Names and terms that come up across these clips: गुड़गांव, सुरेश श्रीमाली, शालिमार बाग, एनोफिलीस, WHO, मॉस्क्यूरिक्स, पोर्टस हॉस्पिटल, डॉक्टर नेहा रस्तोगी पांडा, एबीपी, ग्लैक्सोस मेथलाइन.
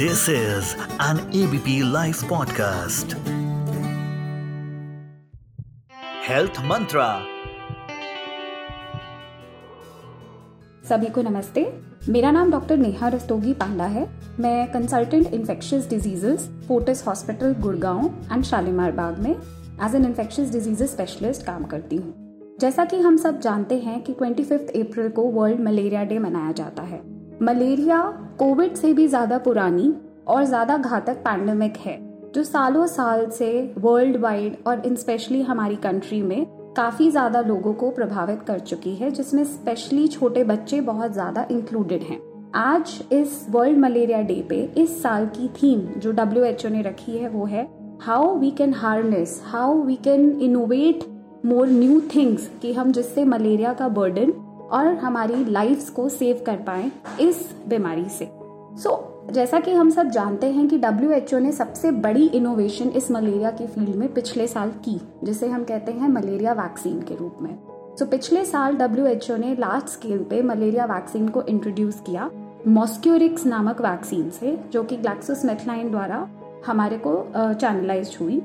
This is an एबीपी life podcast. Health mantra. सभी को नमस्ते, मेरा नाम डॉक्टर नेहा रस्तोगी पांडा है। मैं consultant infectious diseases पोर्टस हॉस्पिटल गुड़गांव and शालिमार बाग में as an infectious diseases specialist काम करती हूँ। जैसा कि हम सब जानते हैं कि 25 अप्रैल को वर्ल्ड मलेरिया डे मनाया जाता है। मलेरिया कोविड से भी ज्यादा पुरानी और ज्यादा घातक पैंडेमिक है जो सालों साल से वर्ल्ड वाइड और स्पेशली हमारी कंट्री में काफी ज्यादा लोगों को प्रभावित कर चुकी है, जिसमें स्पेशली छोटे बच्चे बहुत ज्यादा इंक्लूडेड हैं। आज इस वर्ल्ड मलेरिया डे पे इस साल की थीम जो WHO ने रखी है वो है how we can innovate more new things, कि हम जिससे मलेरिया का बर्डन और हमारी लाइफ्स को सेव कर पाए इस बीमारी से। जैसा कि हम सब जानते हैं कि WHO ने सबसे बड़ी इनोवेशन इस मलेरिया की फील्ड में पिछले साल की, जिसे हम कहते हैं मलेरिया वैक्सीन के रूप में। पिछले साल WHO ने लार्ज स्केल पे मलेरिया वैक्सीन को इंट्रोड्यूस किया मॉस्क्यूरिक्स नामक वैक्सीन से, जो कि ग्लैक्सोस मेथलाइन द्वारा हमारे को चैनलाइज हुई।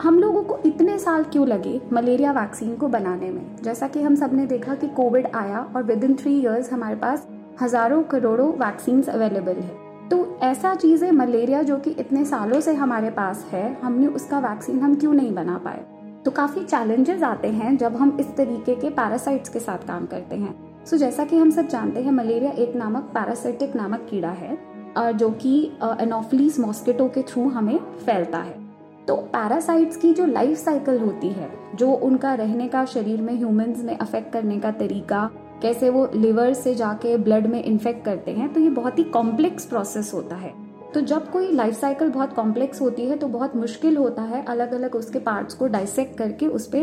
हम लोगों को इतने साल क्यों लगे मलेरिया वैक्सीन को बनाने में? जैसा कि हम सब ने देखा कि कोविड आया और विद इन 3 years हमारे पास हजारों करोड़ों वैक्सीन अवेलेबल है। तो ऐसा चीज है मलेरिया जो कि इतने सालों से हमारे पास है, हमने उसका वैक्सीन हम क्यों नहीं बना पाए? तो काफी चैलेंजेस आते हैं जब हम इस तरीके के पैरासाइट्स के साथ काम करते हैं। जैसा कि हम सब जानते हैं मलेरिया एक नामक पैरासिटिक नामक कीड़ा है जो कि एनोफिलीस मॉस्किटो के थ्रू हमें फैलता है। तो पैरासाइट्स की जो लाइफ साइकिल होती है, जो उनका रहने का शरीर में ह्यूमंस में अफेक्ट करने का तरीका, कैसे वो लिवर से जाके ब्लड में इन्फेक्ट करते हैं, तो ये बहुत ही कॉम्प्लेक्स प्रोसेस होता है। तो जब कोई लाइफ साइकिल बहुत कॉम्प्लेक्स होती है तो बहुत मुश्किल होता है अलग अलग उसके पार्ट्स को डाइसेक्ट करके उस पे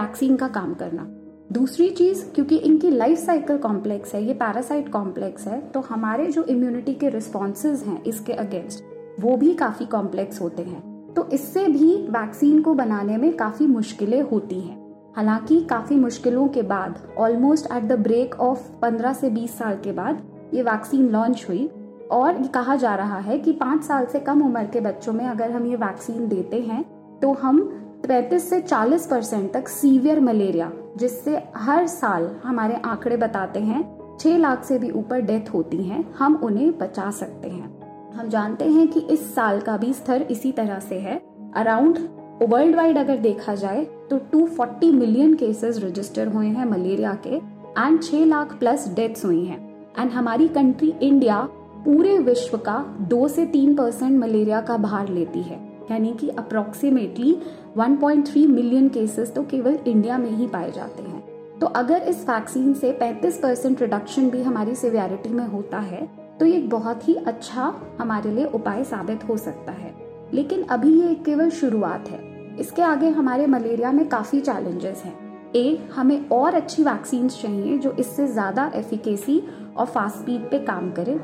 वैक्सीन का काम करना। दूसरी चीज, क्योंकि इनकी लाइफ साइकिल कॉम्प्लेक्स है, ये पैरासाइट कॉम्प्लेक्स है, तो हमारे जो इम्यूनिटी के रिस्पॉन्सेज हैं इसके अगेंस्ट वो भी काफी कॉम्प्लेक्स होते हैं। तो इससे भी वैक्सीन को बनाने में काफी मुश्किलें होती हैं। हालांकि काफी मुश्किलों के बाद almost at the break of 15 से 20 साल के बाद ये वैक्सीन लॉन्च हुई और कहा जा रहा है कि 5 साल से कम उम्र के बच्चों में अगर हम ये वैक्सीन देते हैं तो हम 35-40% तक सीवियर मलेरिया, जिससे हर साल हमारे आंकड़े बताते हैं 6 लाख से भी ऊपर डेथ होती हैं, हम उन्हें बचा सकते हैं। हम जानते हैं कि इस साल का भी स्तर इसी तरह से है। अराउंड वर्ल्ड वाइड अगर देखा जाए तो 240 मिलियन केसेस रजिस्टर हुए हैं मलेरिया के एंड 6 लाख प्लस डेथ्स हुई हैं। एंड हमारी कंट्री इंडिया पूरे विश्व का 2-3% मलेरिया का भार लेती है, यानी कि अप्रोक्सीमेटली 1.3 मिलियन केसेस तो केवल इंडिया में ही पाए जाते हैं। तो अगर इस वैक्सीन से 35% रिडक्शन भी हमारी सिवियरिटी में होता है तो ये बहुत ही अच्छा हमारे लिए उपाय साबित हो सकता है। लेकिन अभी ये केवल शुरुआत है, इसके आगे हमारे मलेरिया में काफी चैलेंजेस हैं। हमें और अच्छी वैक्सीन्स चाहिए जो इससे ज्यादा एफिकेसी और फास्ट स्पीड पे काम करे।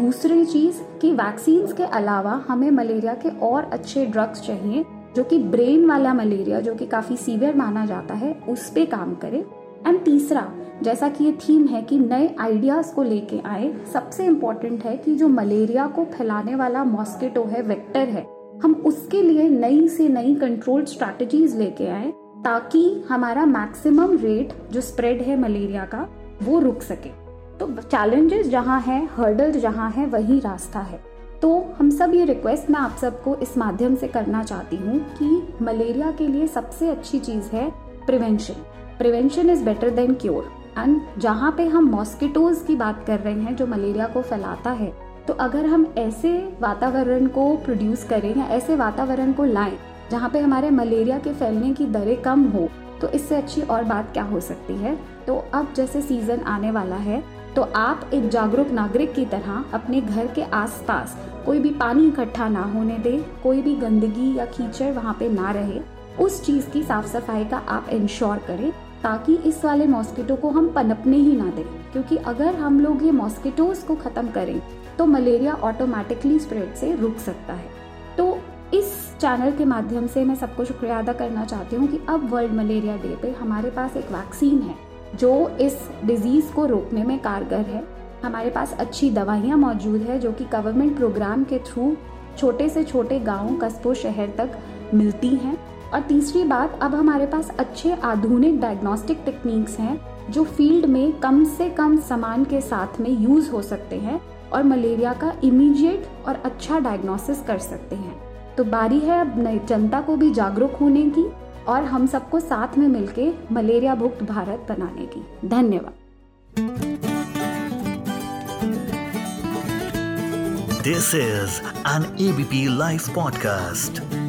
दूसरी चीज कि वैक्सीन्स के अलावा हमें मलेरिया के और अच्छे ड्रग्स चाहिए जो कि ब्रेन वाला मलेरिया, जो कि काफी सीवियर माना जाता है, उस पे काम करे। एंड तीसरा, जैसा कि ये थीम है कि नए आइडियाज को लेके आए, सबसे इम्पोर्टेंट है कि जो मलेरिया को फैलाने वाला मॉस्किटो है, वेक्टर है, हम उसके लिए नई से नई कंट्रोल स्ट्रैटेजीज लेके आए ताकि हमारा मैक्सिमम रेट जो स्प्रेड है मलेरिया का वो रुक सके। तो चैलेंजेस जहां है, हर्डल्स जहां है, वही रास्ता है। तो हम सब ये रिक्वेस्ट मैं आप सबको इस माध्यम से करना चाहती हूँ कि मलेरिया के लिए सबसे अच्छी चीज है prevention. Prevention is better than cure. And जहाँ पे हम मॉस्किटोज की बात कर रहे हैं जो मलेरिया को फैलाता है, तो अगर हम ऐसे वातावरण को प्रोड्यूस करें या ऐसे वातावरण को लाएं जहाँ पे हमारे मलेरिया के फैलने की दरें कम हो, तो इससे अच्छी और बात क्या हो सकती है? तो अब जैसे सीजन आने वाला है तो आप एक जागरूक नागरिक की तरह अपने घर के आसपास कोई भी पानी इकट्ठा ना होने दे, कोई भी गंदगी या कीचड़ वहाँ पे ना रहे, उस चीज की साफ सफाई का आप इंश्योर करें ताकि इस वाले मॉस्किटो को हम पनपने ही ना दें। क्योंकि अगर हम लोग ये मॉस्किटोज को खत्म करें तो मलेरिया ऑटोमेटिकली स्प्रेड से रुक सकता है। तो इस चैनल के माध्यम से मैं सबको शुक्रिया अदा करना चाहती हूँ कि अब वर्ल्ड मलेरिया डे पे हमारे पास एक वैक्सीन है जो इस डिजीज को रोकने में कारगर है। हमारे पास अच्छी दवाइयाँ मौजूद है जो कि गवर्नमेंट प्रोग्राम के थ्रू छोटे से छोटे गाँव, कस्बों, शहर तक मिलती हैं। और तीसरी बात, अब हमारे पास अच्छे आधुनिक डायग्नोस्टिक टेक्निक्स हैं जो फील्ड में कम से कम सामान के साथ में यूज़ हो सकते हैं और मलेरिया का इमीडिएट और अच्छा डायग्नोसिस कर सकते हैं। तो बारी है अब जनता को भी जागरूक होने की और हम सबको साथ में मिलके मलेरिया मुक्त भारत बनाने की। धन्यवाद। This is an एबीपी live podcast.